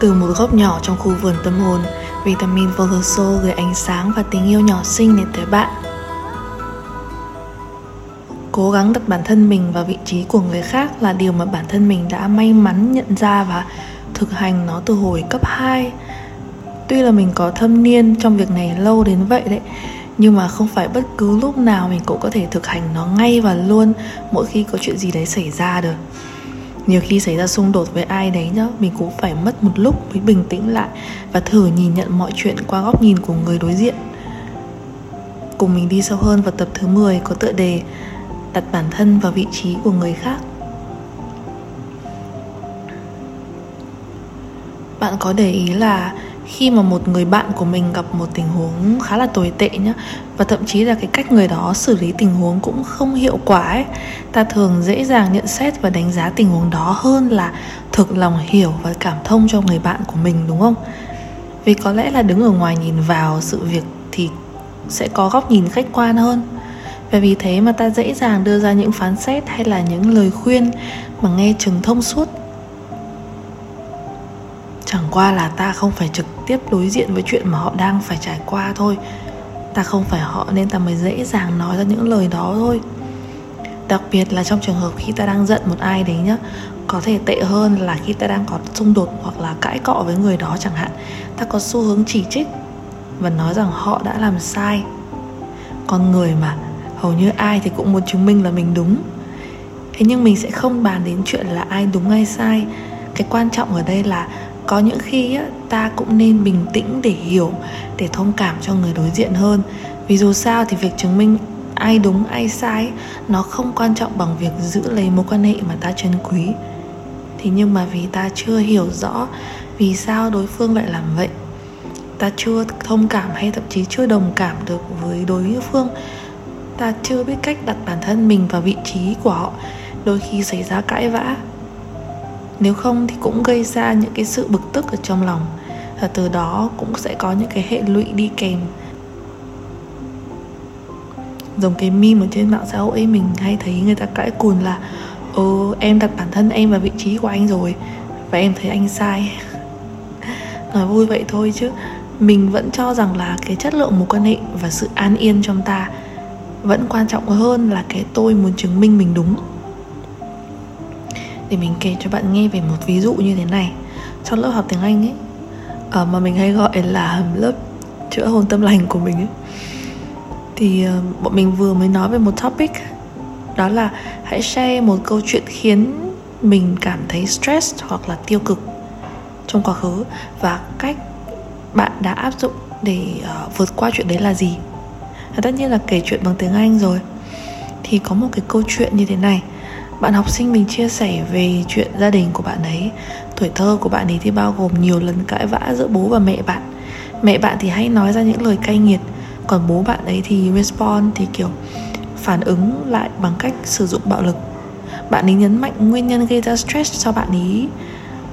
Từ một góc nhỏ trong khu vườn tâm hồn, Vitamin for the Soul gửi ánh sáng và tình yêu nhỏ xinh đến tới bạn. Cố gắng đặt bản thân mình vào vị trí của người khác là điều mà bản thân mình đã may mắn nhận ra và thực hành nó từ hồi cấp 2. Tuy là mình có thâm niên trong việc này lâu đến vậy đấy, nhưng mà không phải bất cứ lúc nào mình cũng có thể thực hành nó ngay và luôn mỗi khi có chuyện gì đấy xảy ra được. Nhiều khi xảy ra xung đột với ai đấy nhá, mình cũng phải mất một lúc mới bình tĩnh lại và thử nhìn nhận mọi chuyện qua góc nhìn của người đối diện. Cùng mình đi sâu hơn vào tập thứ 10 có tựa đề Đặt bản thân vào vị trí của người khác. Bạn có để ý là khi mà một người bạn của mình gặp một tình huống khá là tồi tệ nhá, và thậm chí là cái cách người đó xử lý tình huống cũng không hiệu quả ấy, ta thường dễ dàng nhận xét và đánh giá tình huống đó hơn là thực lòng hiểu và cảm thông cho người bạn của mình, đúng không? Vì có lẽ là đứng ở ngoài nhìn vào sự việc thì sẽ có góc nhìn khách quan hơn, và vì thế mà ta dễ dàng đưa ra những phán xét hay là những lời khuyên mà nghe chừng thông suốt. Chẳng qua là ta không phải trực tiếp đối diện với chuyện mà họ đang phải trải qua thôi. Ta không phải họ nên ta mới dễ dàng nói ra những lời đó thôi. Đặc biệt là trong trường hợp khi ta đang giận một ai đấy nhá. Có thể tệ hơn là khi ta đang có xung đột hoặc là cãi cọ với người đó chẳng hạn, ta có xu hướng chỉ trích và nói rằng họ đã làm sai. Con người mà, hầu như ai thì cũng muốn chứng minh là mình đúng. Thế nhưng mình sẽ không bàn đến chuyện là ai đúng ai sai. Cái quan trọng ở đây là có những khi ta cũng nên bình tĩnh để hiểu, để thông cảm cho người đối diện hơn. Vì dù sao thì việc chứng minh ai đúng ai sai nó không quan trọng bằng việc giữ lấy mối quan hệ mà ta trân quý. Thế nhưng mà vì ta chưa hiểu rõ vì sao đối phương lại làm vậy, ta chưa thông cảm hay thậm chí chưa đồng cảm được với đối phương, ta chưa biết cách đặt bản thân mình vào vị trí của họ, đôi khi xảy ra cãi vã. Nếu không thì cũng gây ra những cái sự bực tức ở trong lòng, và từ đó cũng sẽ có những cái hệ lụy đi kèm. Giống cái meme ở trên mạng xã hội ấy, mình hay thấy người ta cãi cùn là em đặt bản thân em vào vị trí của anh rồi và em thấy anh sai. Nói vui vậy thôi chứ mình vẫn cho rằng là cái chất lượng mối quan hệ và sự an yên trong ta vẫn quan trọng hơn là cái tôi muốn chứng minh mình đúng. Để mình kể cho bạn nghe về một ví dụ như thế này. Trong lớp học tiếng Anh ấy, mà mình hay gọi là lớp chữa hồn tâm lành của mình ấy, thì bọn mình vừa mới nói về một topic, đó là hãy share một câu chuyện khiến mình cảm thấy stress hoặc là tiêu cực trong quá khứ, và cách bạn đã áp dụng để vượt qua chuyện đấy là gì. Và tất nhiên là kể chuyện bằng tiếng Anh rồi. Thì có một cái câu chuyện như thế này. Bạn học sinh mình chia sẻ về chuyện gia đình của bạn ấy. Tuổi thơ của bạn ấy thì bao gồm nhiều lần cãi vã giữa bố và mẹ bạn. Mẹ bạn thì hay nói ra những lời cay nghiệt, còn bố bạn ấy thì respond, thì kiểu phản ứng lại bằng cách sử dụng bạo lực. Bạn ấy nhấn mạnh nguyên nhân gây ra stress cho bạn ấy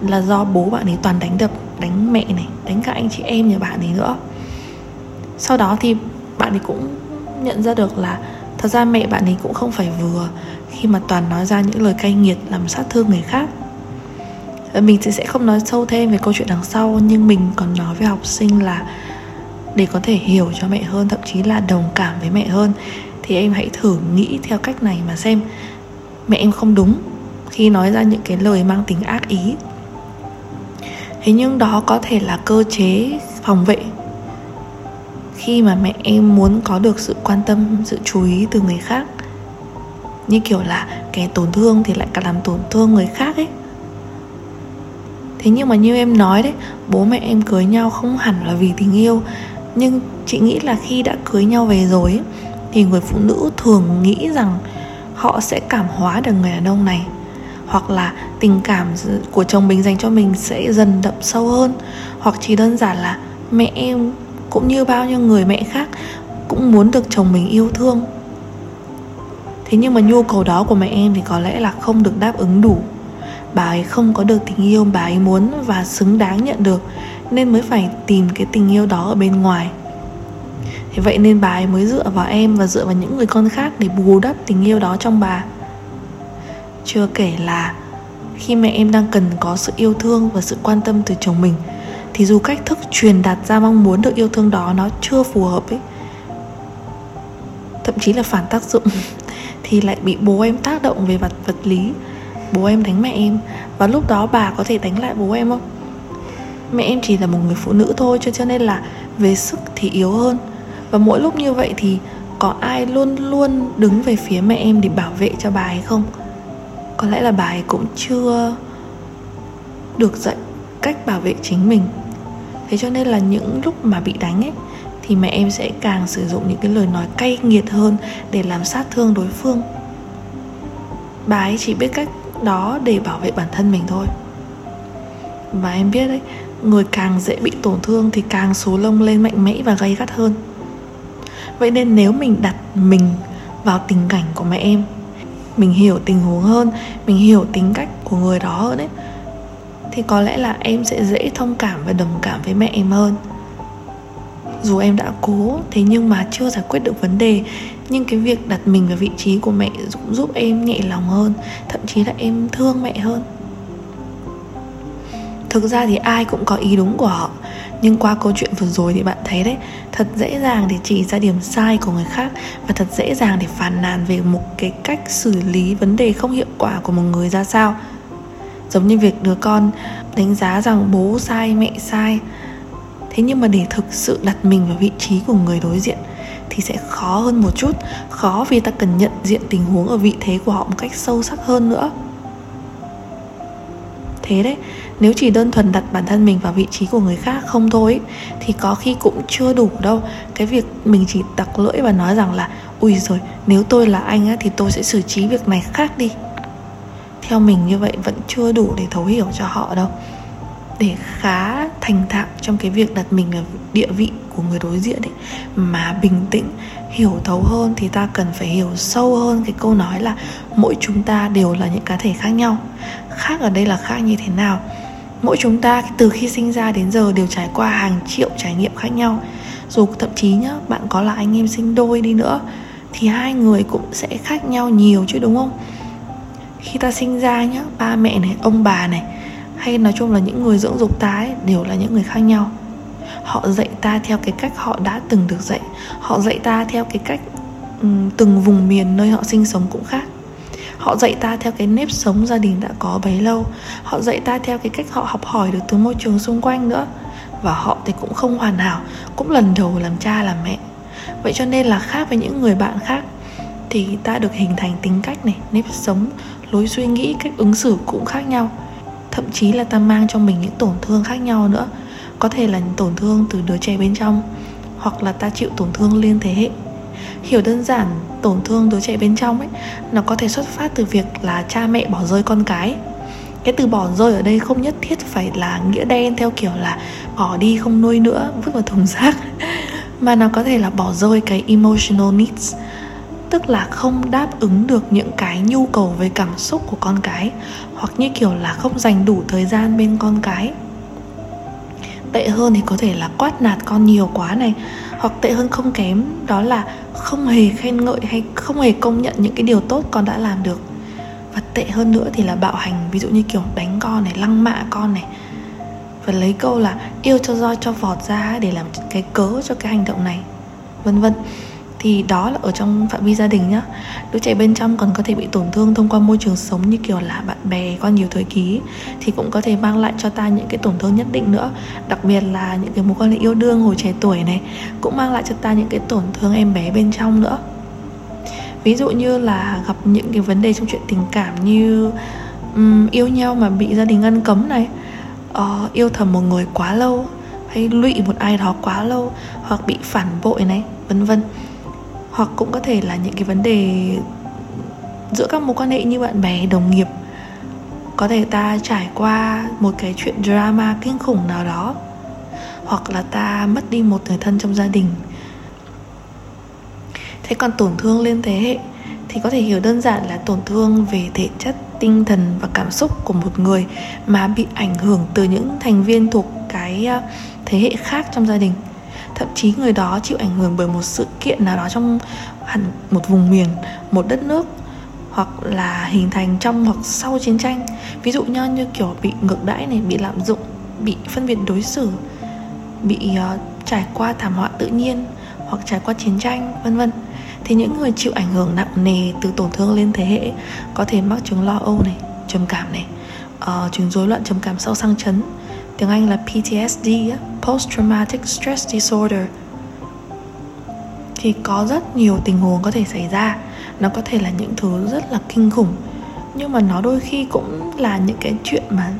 là do bố bạn ấy toàn đánh đập, đánh mẹ này, đánh cả anh chị em nhà bạn ấy nữa. Sau đó thì bạn ấy cũng nhận ra được là thật ra mẹ bạn ấy cũng không phải vừa khi mà toàn nói ra những lời cay nghiệt làm sát thương người khác. Mình sẽ không nói sâu thêm về câu chuyện đằng sau, nhưng mình còn nói với học sinh là để có thể hiểu cho mẹ hơn, thậm chí là đồng cảm với mẹ hơn, thì em hãy thử nghĩ theo cách này mà xem. Mẹ em không đúng khi nói ra những cái lời mang tính ác ý. Thế nhưng đó có thể là cơ chế phòng vệ. Khi mà mẹ em muốn có được sự quan tâm, sự chú ý từ người khác, như kiểu là kẻ tổn thương thì lại càng làm tổn thương người khác ấy. Thế nhưng mà như em nói đấy, bố mẹ em cưới nhau không hẳn là vì tình yêu, nhưng chị nghĩ là khi đã cưới nhau về rồi ấy, thì người phụ nữ thường nghĩ rằng họ sẽ cảm hóa được người đàn ông này, hoặc là tình cảm của chồng mình dành cho mình sẽ dần đậm sâu hơn, hoặc chỉ đơn giản là mẹ em cũng như bao nhiêu người mẹ khác cũng muốn được chồng mình yêu thương. Thế nhưng mà nhu cầu đó của mẹ em thì có lẽ là không được đáp ứng đủ. Bà ấy không có được tình yêu bà ấy muốn và xứng đáng nhận được, nên mới phải tìm cái tình yêu đó ở bên ngoài. Thế vậy nên bà ấy mới dựa vào em và dựa vào những người con khác để bù đắp tình yêu đó trong bà. Chưa kể là Khi mẹ em đang cần có sự yêu thương và sự quan tâm từ chồng mình, thì dù cách thức truyền đạt ra mong muốn được yêu thương đó nó chưa phù hợp ấy, thậm chí là phản tác dụng, thì lại bị bố em tác động về mặt vật lý. Bố em đánh mẹ em, và lúc đó bà có thể đánh lại bố em không? Mẹ em chỉ là một người phụ nữ thôi, cho nên là về sức thì yếu hơn. Và mỗi lúc như vậy thì có ai luôn luôn đứng về phía mẹ em để bảo vệ cho bà ấy không? Có lẽ là bà ấy cũng chưa được dạy cách bảo vệ chính mình. Thế cho nên là những lúc mà bị đánh ấy, thì mẹ em sẽ càng sử dụng những cái lời nói cay nghiệt hơn để làm sát thương đối phương. Bà ấy chỉ biết cách đó để bảo vệ bản thân mình thôi. Và em biết đấy, người càng dễ bị tổn thương thì càng xù lông lên mạnh mẽ và gay gắt hơn. Vậy nên nếu mình đặt mình vào tình cảnh của mẹ em, mình hiểu tình huống hơn, mình hiểu tính cách của người đó hơn ấy, thì có lẽ là em sẽ dễ thông cảm và đồng cảm với mẹ em hơn. Dù em đã cố, thế nhưng mà chưa giải quyết được vấn đề, nhưng cái việc đặt mình vào vị trí của mẹ cũng giúp em nhẹ lòng hơn, thậm chí là em thương mẹ hơn. Thực ra thì ai cũng có ý đúng của họ, nhưng qua câu chuyện vừa rồi thì bạn thấy đấy, thật dễ dàng để chỉ ra điểm sai của người khác, và thật dễ dàng để phàn nàn về một cái cách xử lý vấn đề không hiệu quả của một người ra sao. Giống như việc đứa con đánh giá rằng bố sai, mẹ sai. Thế nhưng mà để thực sự đặt mình vào vị trí của người đối diện thì sẽ khó hơn một chút. Khó vì ta cần nhận diện tình huống ở vị thế của họ một cách sâu sắc hơn nữa. Thế đấy, nếu chỉ đơn thuần đặt bản thân mình vào vị trí của người khác không thôi thì có khi cũng chưa đủ đâu. Cái việc mình chỉ tặc lưỡi và nói rằng là ui giời, nếu tôi là anh á, thì tôi sẽ xử trí việc này khác đi, theo mình như vậy vẫn chưa đủ để thấu hiểu cho họ đâu. Để khá thành thạo trong cái việc đặt mình ở địa vị của người đối diện ấy, mà bình tĩnh, hiểu thấu hơn, thì ta cần phải hiểu sâu hơn cái câu nói là mỗi chúng ta đều là những cá thể khác nhau. Khác ở đây là khác như thế nào? Mỗi chúng ta từ khi sinh ra đến giờ đều trải qua hàng triệu trải nghiệm khác nhau. Dù thậm chí nhá, bạn có là anh em sinh đôi đi nữa thì hai người cũng sẽ khác nhau nhiều chứ, đúng không? Khi ta sinh ra nhá, ba mẹ này, ông bà này, hay nói chung là những người dưỡng dục ta ấy, đều là những người khác nhau. Họ dạy ta theo cái cách họ đã từng được dạy. Họ dạy ta theo cái cách từng vùng miền nơi họ sinh sống cũng khác. Họ dạy ta theo cái nếp sống gia đình đã có bấy lâu. Họ dạy ta theo cái cách họ học hỏi được từ môi trường xung quanh nữa. Và họ thì cũng không hoàn hảo, cũng lần đầu làm cha làm mẹ. Vậy cho nên là khác với những người bạn khác thì ta được hình thành tính cách này, nếp sống, lối suy nghĩ, cách ứng xử cũng khác nhau. Thậm chí là ta mang trong mình những tổn thương khác nhau nữa. Có thể là những tổn thương từ đứa trẻ bên trong, hoặc là ta chịu tổn thương liên thế hệ. Hiểu đơn giản, tổn thương đứa trẻ bên trong ấy, nó có thể xuất phát từ việc là cha mẹ bỏ rơi con cái. Cái từ bỏ rơi ở đây không nhất thiết phải là nghĩa đen theo kiểu là bỏ đi không nuôi nữa, vứt vào thùng rác, mà nó có thể là bỏ rơi cái emotional needs, tức là không đáp ứng được những cái nhu cầu về cảm xúc của con cái, hoặc như kiểu là không dành đủ thời gian bên con cái. Tệ hơn thì có thể là quát nạt con nhiều quá này, hoặc tệ hơn không kém đó là không hề khen ngợi hay không hề công nhận những cái điều tốt con đã làm được. Và tệ hơn nữa thì là bạo hành, ví dụ như kiểu đánh con này, lăng mạ con này, và lấy câu là yêu cho roi cho vọt ra để làm cái cớ cho cái hành động này, vân vân. Thì đó là ở trong phạm vi gia đình nhá. Đứa trẻ bên trong còn có thể bị tổn thương thông qua môi trường sống, như kiểu là bạn bè qua nhiều thời kỳ thì cũng có thể mang lại cho ta những cái tổn thương nhất định nữa. Đặc biệt là những cái mối quan hệ yêu đương hồi trẻ tuổi này cũng mang lại cho ta những cái tổn thương em bé bên trong nữa. Ví dụ như là gặp những cái vấn đề trong chuyện tình cảm như yêu nhau mà bị gia đình ngăn cấm này, yêu thầm một người quá lâu, hay lụy một ai đó quá lâu, hoặc bị phản bội này, vân vân. Hoặc cũng có thể là những cái vấn đề giữa các mối quan hệ như bạn bè, đồng nghiệp. Có thể ta trải qua một cái chuyện drama kinh khủng nào đó, hoặc là ta mất đi một người thân trong gia đình. Thế còn tổn thương liên thế hệ thì có thể hiểu đơn giản là tổn thương về thể chất, tinh thần và cảm xúc của một người mà bị ảnh hưởng từ những thành viên thuộc cái thế hệ khác trong gia đình. Thậm chí người đó chịu ảnh hưởng bởi một sự kiện nào đó trong hẳn một vùng miền, một đất nước, hoặc là hình thành trong hoặc sau chiến tranh. Ví dụ như kiểu bị ngược đãi này, bị lạm dụng, bị phân biệt đối xử, bị trải qua thảm họa tự nhiên hoặc trải qua chiến tranh, vân vân. Thì những người chịu ảnh hưởng nặng nề từ tổn thương lên thế hệ có thể mắc chứng lo âu này, trầm cảm này, chứng rối loạn trầm cảm sau sang chấn, tiếng Anh là PTSD, Post Traumatic Stress Disorder. Thì có rất nhiều tình huống có thể xảy ra. Nó có thể là những thứ rất là kinh khủng, nhưng mà nó đôi khi cũng là những cái chuyện mà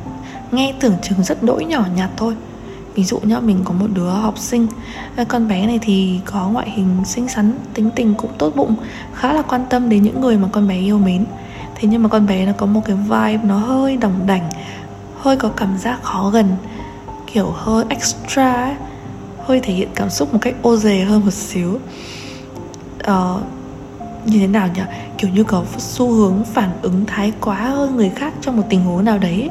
nghe tưởng chừng rất đỗi nhỏ nhặt thôi. Ví dụ nhá, mình có một đứa học sinh, con bé này thì có ngoại hình xinh xắn, tính tình cũng tốt bụng, khá là quan tâm đến những người mà con bé yêu mến. Thế nhưng mà con bé nó có một cái vibe nó hơi đỏng đảnh, hơi có cảm giác khó gần, kiểu hơi extra ấy, hơi thể hiện cảm xúc một cách ô dề hơn một xíu. Như thế nào nhỉ? Kiểu như có xu hướng phản ứng thái quá hơn người khác trong một tình huống nào đấy.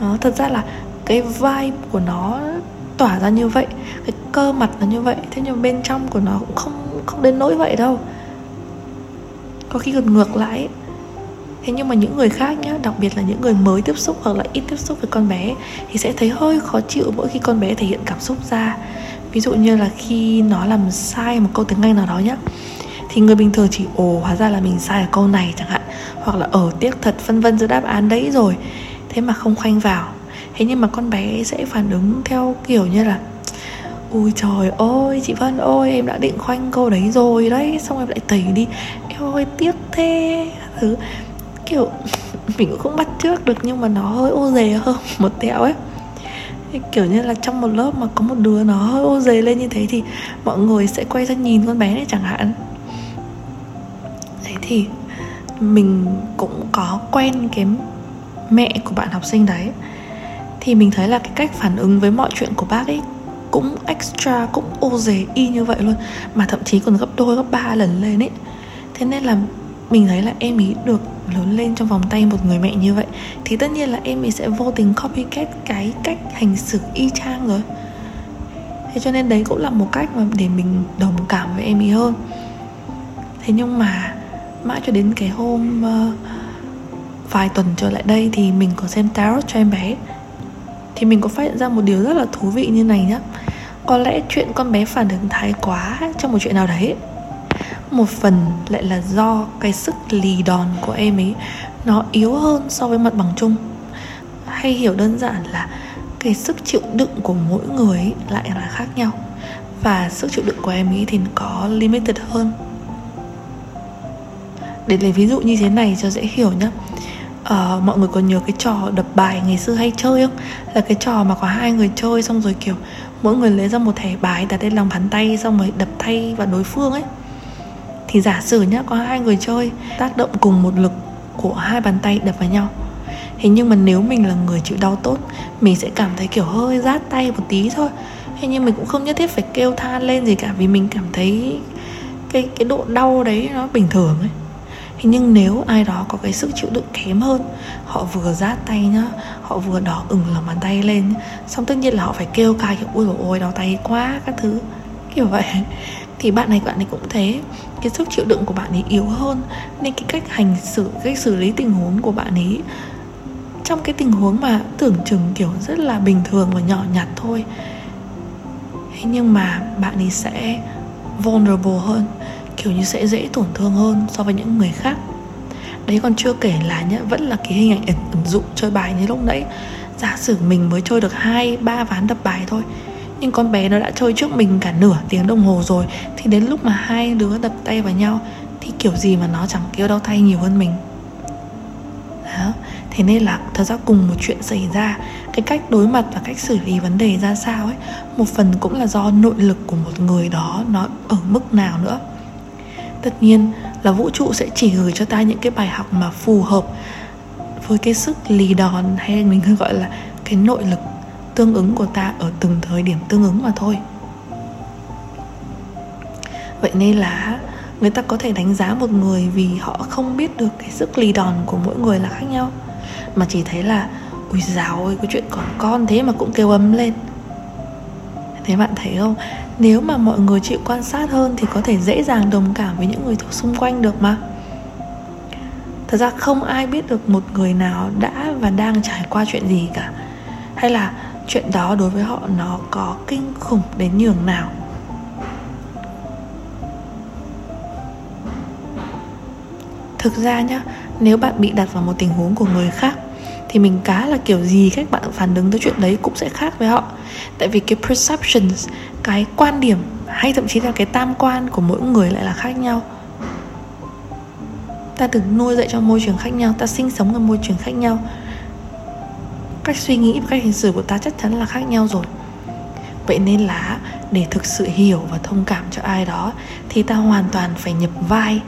Đó, thật ra là cái vibe của nó tỏa ra như vậy, cái cơ mặt nó như vậy, thế nhưng bên trong của nó cũng không đến nỗi vậy đâu, có khi còn ngược lại. Thế nhưng mà những người khác nhá, đặc biệt là những người mới tiếp xúc hoặc là ít tiếp xúc với con bé, thì sẽ thấy hơi khó chịu mỗi khi con bé thể hiện cảm xúc ra. Ví dụ như là khi nó làm sai một câu tiếng Anh nào đó nhá, thì người bình thường chỉ hóa ra là mình sai ở câu này chẳng hạn, hoặc là tiếc thật vân vân giữa đáp án đấy rồi, thế mà không khoanh vào. Thế nhưng mà con bé sẽ phản ứng theo kiểu như là ui trời ơi chị Vân ơi, em đã định khoanh câu đấy rồi đấy, xong em lại tẩy đi, em ơi tiếc thế. Thứ kiểu mình cũng không bắt chước được, nhưng mà nó hơi ô dề hơn một tẹo ấy. Kiểu như là trong một lớp mà có một đứa nó hơi ô dề lên như thế thì mọi người sẽ quay ra nhìn con bé này chẳng hạn. Thế thì mình cũng có quen cái mẹ của bạn học sinh đấy, thì mình thấy là cái cách phản ứng với mọi chuyện của bác ấy cũng extra, cũng ô dề y như vậy luôn, mà thậm chí còn gấp đôi gấp ba lần lên ấy. Thế nên là mình thấy là em ấy được lớn lên trong vòng tay một người mẹ như vậy thì tất nhiên là em ấy sẽ vô tình copycat cái cách hành xử y chang rồi. Thế cho nên đấy cũng là một cách mà để mình đồng cảm với em ấy hơn. Thế nhưng mà mãi cho đến cái hôm vài tuần trở lại đây thì mình có xem tarot cho em bé, thì mình có phát hiện ra một điều rất là thú vị như này nhá. Có lẽ chuyện con bé phản ứng thái quá trong một chuyện nào đấy, một phần lại là do cái sức lì đòn của em ấy nó yếu hơn so với mặt bằng chung. Hay hiểu đơn giản là cái sức chịu đựng của mỗi người ấy lại là khác nhau, và sức chịu đựng của em ấy thì có limited hơn. Để lấy ví dụ như thế này cho dễ hiểu nhá. Mọi người có nhớ cái trò đập bài ngày xưa hay chơi không? Là cái trò mà có hai người chơi, xong rồi kiểu mỗi người lấy ra một thẻ bài đặt lên lòng bàn tay, xong rồi đập thay vào đối phương ấy. Thì giả sử nhá, có hai người chơi tác động cùng một lực của hai bàn tay đập vào nhau. Thế nhưng mà nếu mình là người chịu đau tốt, mình sẽ cảm thấy kiểu hơi rát tay một tí thôi. Thế nhưng mình cũng không nhất thiết phải kêu than lên gì cả, vì mình cảm thấy cái độ đau đấy nó bình thường ấy. Thế nhưng nếu ai đó có cái sức chịu đựng kém hơn, họ vừa rát tay nhá, họ vừa đỏ ửng lòng bàn tay lên, xong tất nhiên là họ phải kêu ca kiểu ôi dồi ôi đau tay quá các thứ kiểu vậy. Thì bạn này cũng thế, cái sức chịu đựng của bạn ấy yếu hơn, nên cái cách hành xử, cách xử lý tình huống của bạn ấy trong cái tình huống mà tưởng chừng kiểu rất là bình thường và nhỏ nhặt thôi, thế nhưng mà bạn ấy sẽ vulnerable hơn, kiểu như sẽ dễ tổn thương hơn so với những người khác. Đấy còn chưa kể là nhá, vẫn là cái hình ảnh ẩn dụ chơi bài như lúc nãy. Giả sử mình mới chơi được 2-3 ván đập bài thôi, nhưng con bé nó đã chơi trước mình cả nửa tiếng đồng hồ rồi, thì đến lúc mà hai đứa đập tay vào nhau thì kiểu gì mà nó chẳng kêu đau tay nhiều hơn mình. Đó. Thế nên là thật ra cùng một chuyện xảy ra, cái cách đối mặt và cách xử lý vấn đề ra sao ấy, một phần cũng là do nội lực của một người đó nó ở mức nào nữa. Tất nhiên là vũ trụ sẽ chỉ gửi cho ta những cái bài học mà phù hợp với cái sức lì đòn, hay mình gọi là cái nội lực tương ứng của ta ở từng thời điểm tương ứng mà thôi. Vậy nên là người ta có thể đánh giá một người vì họ không biết được cái sức lì đòn của mỗi người là khác nhau, mà chỉ thấy là ui dào ơi, cái chuyện còn con thế mà cũng kêu ấm lên. Thế bạn thấy không? Nếu mà mọi người chịu quan sát hơn thì có thể dễ dàng đồng cảm với những người xung quanh được mà. Thật ra không ai biết được một người nào đã và đang trải qua chuyện gì cả, hay là chuyện đó đối với họ nó có kinh khủng đến nhường nào. Thực ra nhá, nếu bạn bị đặt vào một tình huống của người khác thì mình cá là kiểu gì cách bạn phản ứng tới chuyện đấy cũng sẽ khác với họ. Tại vì cái perceptions, cái quan điểm hay thậm chí là cái tam quan của mỗi người lại là khác nhau. Ta được nuôi dạy trong môi trường khác nhau, ta sinh sống trong môi trường khác nhau, cách suy nghĩ và cách hành xử của ta chắc chắn là khác nhau rồi. Vậy nên là để thực sự hiểu và thông cảm cho ai đó thì ta hoàn toàn phải nhập vai.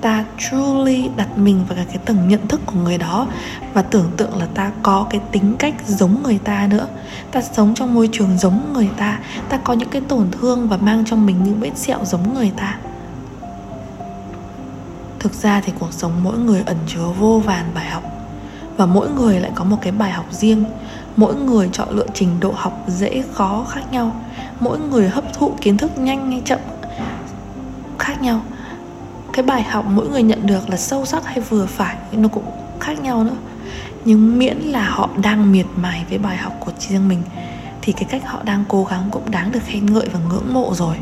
Ta truly đặt mình vào cái tầng nhận thức của người đó và tưởng tượng là ta có cái tính cách giống người ta nữa. Ta sống trong môi trường giống người ta, ta có những cái tổn thương và mang trong mình những vết sẹo giống người ta. Thực ra thì cuộc sống mỗi người ẩn chứa vô vàn bài học, và mỗi người lại có một cái bài học riêng. Mỗi người chọn lựa trình độ học dễ khó khác nhau, mỗi người hấp thụ kiến thức nhanh hay chậm khác nhau. Cái bài học mỗi người nhận được là sâu sắc hay vừa phải nó cũng khác nhau nữa. Nhưng miễn là họ đang miệt mài với bài học của riêng mình thì cái cách họ đang cố gắng cũng đáng được khen ngợi và ngưỡng mộ rồi.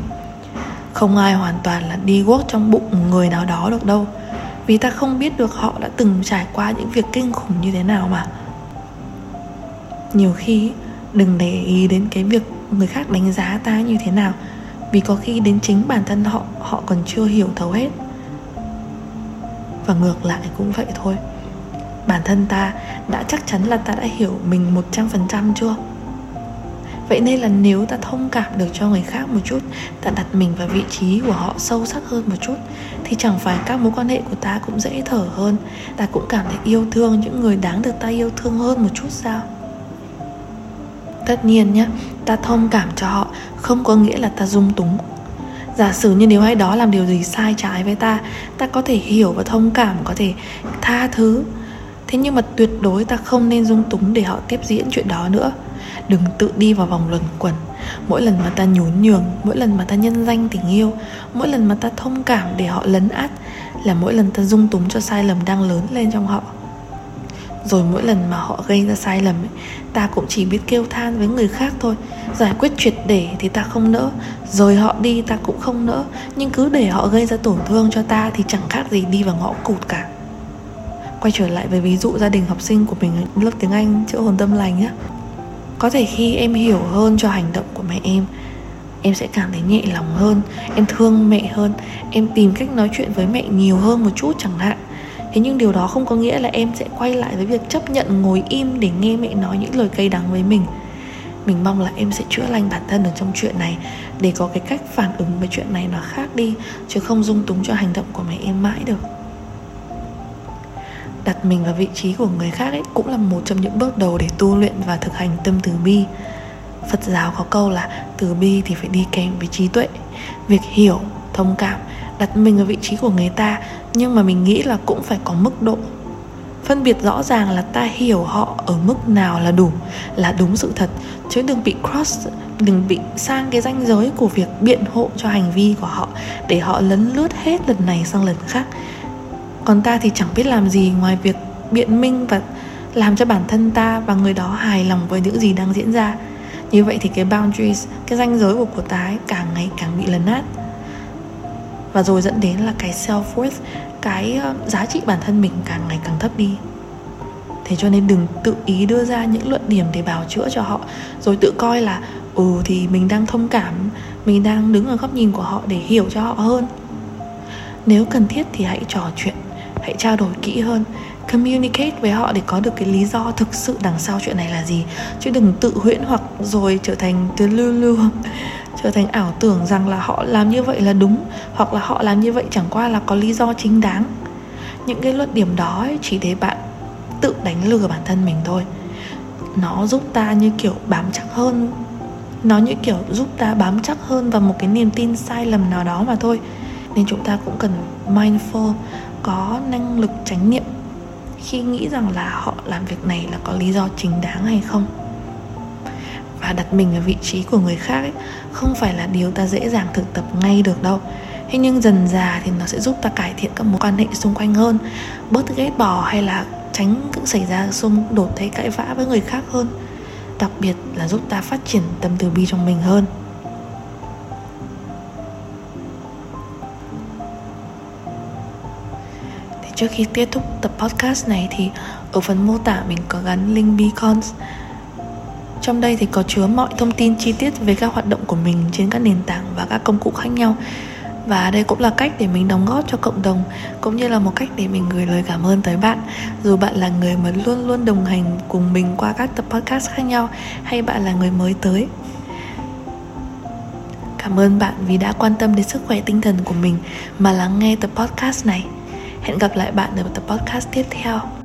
Không ai hoàn toàn là đi guốc trong bụng người nào đó được đâu, vì ta không biết được họ đã từng trải qua những việc kinh khủng như thế nào mà. Nhiều khi đừng để ý đến cái việc người khác đánh giá ta như thế nào, vì có khi đến chính bản thân họ còn chưa hiểu thấu hết. Và ngược lại cũng vậy thôi. Bản thân ta đã chắc chắn là ta đã hiểu mình 100% chưa? Vậy nên là nếu ta thông cảm được cho người khác một chút, ta đặt mình vào vị trí của họ sâu sắc hơn một chút, thì chẳng phải các mối quan hệ của ta cũng dễ thở hơn, ta cũng cảm thấy yêu thương những người đáng được ta yêu thương hơn một chút sao? Tất nhiên nhé, ta thông cảm cho họ không có nghĩa là ta dung túng. Giả sử như nếu ai đó làm điều gì sai trái với ta, ta có thể hiểu và thông cảm, có thể tha thứ. Thế nhưng mà tuyệt đối ta không nên dung túng để họ tiếp diễn chuyện đó nữa. Đừng tự đi vào vòng luẩn quẩn. Mỗi lần mà ta nhún nhường, mỗi lần mà ta nhân danh tình yêu, mỗi lần mà ta thông cảm để họ lấn át, là mỗi lần ta dung túng cho sai lầm đang lớn lên trong họ. Rồi mỗi lần mà họ gây ra sai lầm ấy, ta cũng chỉ biết kêu than với người khác thôi. Giải quyết triệt để thì ta không nỡ, rồi họ đi ta cũng không nỡ. Nhưng cứ để họ gây ra tổn thương cho ta thì chẳng khác gì đi vào ngõ cụt cả. Quay trở lại với ví dụ gia đình học sinh của mình lớp tiếng Anh chữa hồn tâm lành nhé. Có thể khi em hiểu hơn cho hành động của mẹ em sẽ cảm thấy nhẹ lòng hơn, em thương mẹ hơn, em tìm cách nói chuyện với mẹ nhiều hơn một chút chẳng hạn. Thế nhưng điều đó không có nghĩa là em sẽ quay lại với việc chấp nhận ngồi im để nghe mẹ nói những lời cay đắng với mình. Mình mong là em sẽ chữa lành bản thân ở trong chuyện này, để có cái cách phản ứng với chuyện này nó khác đi, chứ không dung túng cho hành động của mẹ em mãi được. Đặt mình vào vị trí của người khác ấy cũng là một trong những bước đầu để tu luyện và thực hành tâm từ bi. Phật giáo có câu là từ bi thì phải đi kèm với trí tuệ. Việc hiểu, thông cảm, đặt mình vào vị trí của người ta, nhưng mà mình nghĩ là cũng phải có mức độ. Phân biệt rõ ràng là ta hiểu họ ở mức nào là đủ, là đúng sự thật, chứ đừng bị cross, đừng bị sang cái ranh giới của việc biện hộ cho hành vi của họ, để họ lấn lướt hết lần này sang lần khác. Còn ta thì chẳng biết làm gì ngoài việc biện minh và làm cho bản thân ta và người đó hài lòng với những gì đang diễn ra. Như vậy thì cái boundaries, cái ranh giới của ta ấy càng ngày càng bị lấn át. Và rồi dẫn đến là cái self-worth, cái giá trị bản thân mình càng ngày càng thấp đi. Thế cho nên đừng tự ý đưa ra những luận điểm để bào chữa cho họ, rồi tự coi là thì mình đang thông cảm, mình đang đứng ở góc nhìn của họ để hiểu cho họ hơn. Nếu cần thiết thì hãy trò chuyện, hãy trao đổi kỹ hơn, communicate với họ để có được cái lý do thực sự đằng sau chuyện này là gì. Chứ đừng tự huyễn hoặc rồi trở thành delusion, trở thành ảo tưởng rằng là họ làm như vậy là đúng, hoặc là họ làm như vậy chẳng qua là có lý do chính đáng. Những cái luận điểm đó ấy chỉ để bạn tự đánh lừa bản thân mình thôi. Nó giúp ta như kiểu bám chắc hơn, nó như kiểu giúp ta bám chắc hơn vào một cái niềm tin sai lầm nào đó mà thôi. Nên chúng ta cũng cần mindful, có năng lực chánh niệm khi nghĩ rằng là họ làm việc này là có lý do chính đáng hay không. Và đặt mình ở vị trí của người khác ấy, không phải là điều ta dễ dàng thực tập ngay được đâu. Thế nhưng dần dà thì nó sẽ giúp ta cải thiện các mối quan hệ xung quanh hơn, bớt ghét bỏ hay là tránh cũng xảy ra xung đột hay cãi vã với người khác hơn. Đặc biệt là giúp ta phát triển tâm từ bi trong mình hơn. Thì trước khi kết thúc tập podcast này thì ở phần mô tả mình có gắn link Beacon. Trong đây thì có chứa mọi thông tin chi tiết về các hoạt động của mình trên các nền tảng và các công cụ khác nhau. Và đây cũng là cách để mình đóng góp cho cộng đồng, cũng như là một cách để mình gửi lời cảm ơn tới bạn. Dù bạn là người mà luôn luôn đồng hành cùng mình qua các tập podcast khác nhau, hay bạn là người mới tới. Cảm ơn bạn vì đã quan tâm đến sức khỏe tinh thần của mình mà lắng nghe tập podcast này. Hẹn gặp lại bạn ở tập podcast tiếp theo.